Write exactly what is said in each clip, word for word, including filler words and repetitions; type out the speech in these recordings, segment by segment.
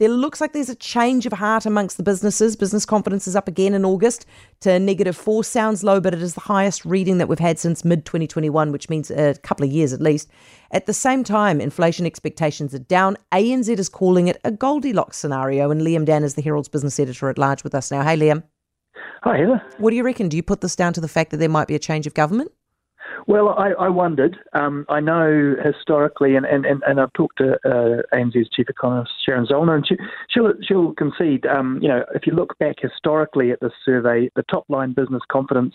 There looks like there's a change of heart amongst the businesses. Business confidence is up again in August to negative four. Sounds low, but it is the highest reading that we've had since mid twenty twenty-one, which means a couple of years at least. At the same time, inflation expectations are down. A N Z is calling it a Goldilocks scenario, and Liam Dann is the Herald's business editor at large with us now. Hey, Liam. Hi, Heather. What do you reckon? Do you put this down to the fact that there might be a change of government? Well, I, I wondered. Um, I know historically, and, and, and, and I've talked to uh, A N Z's chief economist, Sharon Zollner, and she, she'll, she'll concede, um, you know, if you look back historically at this survey, the top-line business confidence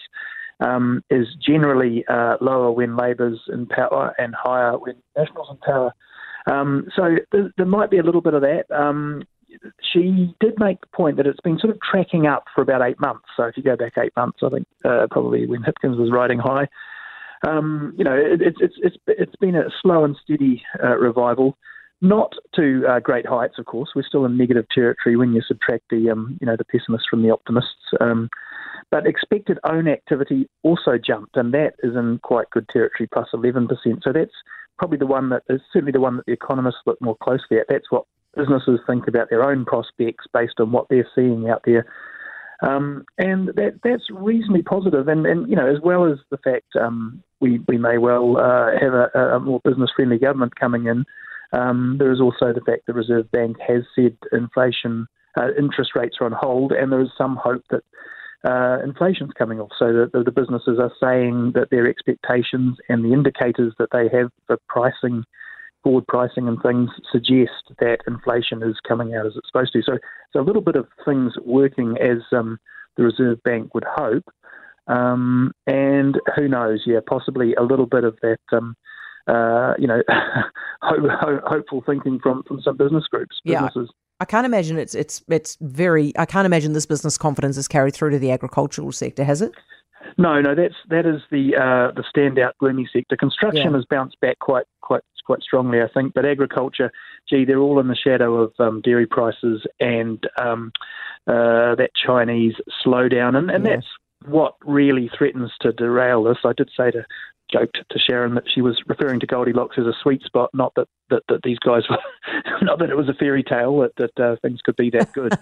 um, is generally uh, lower when Labour's in power and higher when National's in power. Um, so there, there might be a little bit of that. Um, She did make the point that it's been sort of tracking up for about eight months. So if you go back eight months, I think uh, probably when Hipkins was riding high, um, you know, it, it's it's it's it's been a slow and steady uh, revival, not to uh, great heights, of course. We're still in negative territory when you subtract the um, you know, the pessimists from the optimists. Um, but expected own activity also jumped, and that is in quite good territory, plus eleven percent. So that's probably the one that is certainly the one that the economists look more closely at. That's what businesses think about their own prospects based on what they're seeing out there. Um, and that that's reasonably positive. And, and, you know, as well as the fact um, we, we may well uh, have a, a more business-friendly government coming in, um, there is also the fact the Reserve Bank has said inflation, uh, interest rates are on hold, and there is some hope that uh, inflation's coming off. So the, the, the businesses are saying that their expectations and the indicators that they have for pricing, forward pricing and things, suggest that inflation is coming out as it's supposed to. So, so a little bit of things working as um, the Reserve Bank would hope. Um, and who knows, yeah, possibly a little bit of that, um, uh, you know, ho- ho- hopeful thinking from, from some business groups, businesses. Yeah. I can't imagine it's it's it's very. I can't imagine this business confidence is carried through to the agricultural sector, has it? No, no, that's that is the uh, the standout gloomy sector. Construction yeah. has bounced back quite quite quite strongly, I think. But agriculture, gee, they're all in the shadow of um, dairy prices and um, uh, that Chinese slowdown, and, and yeah. that's what really threatens to derail this. I did say to joked to Sharon that she was referring to Goldilocks as a sweet spot, not that that, that these guys were, not that it was a fairy tale that that uh, things could be that good.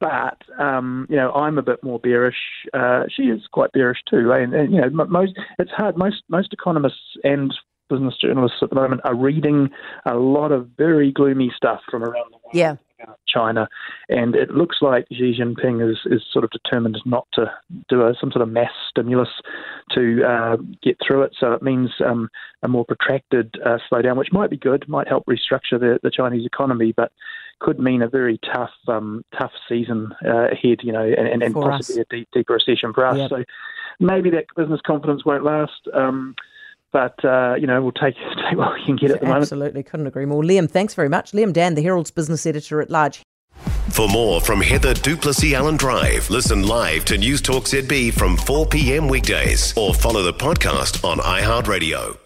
But, um, you know, I'm a bit more bearish. Uh, she is quite bearish too. And, and you know, most it's hard. Most most economists and business journalists at the moment are reading a lot of very gloomy stuff from around the world yeah. about China. And it looks like Xi Jinping is, is sort of determined not to do a, some sort of mass stimulus to uh, get through it. So it means um, a more protracted uh, slowdown, which might be good, might help restructure the, the Chinese economy, but could mean a very tough um, tough season uh, ahead, you know, and, and, and possibly us. a deep, deeper recession for us. Yep. So maybe that business confidence won't last, um, but, uh, you know, we'll take, take what we can get at the Absolutely. moment. Absolutely, couldn't agree more. Liam, thanks very much. Liam Dann, the Herald's business editor at large. For more from Heather Duplessy Allen Drive, listen live to News Talk Z B from four p.m. weekdays or follow the podcast on iHeartRadio.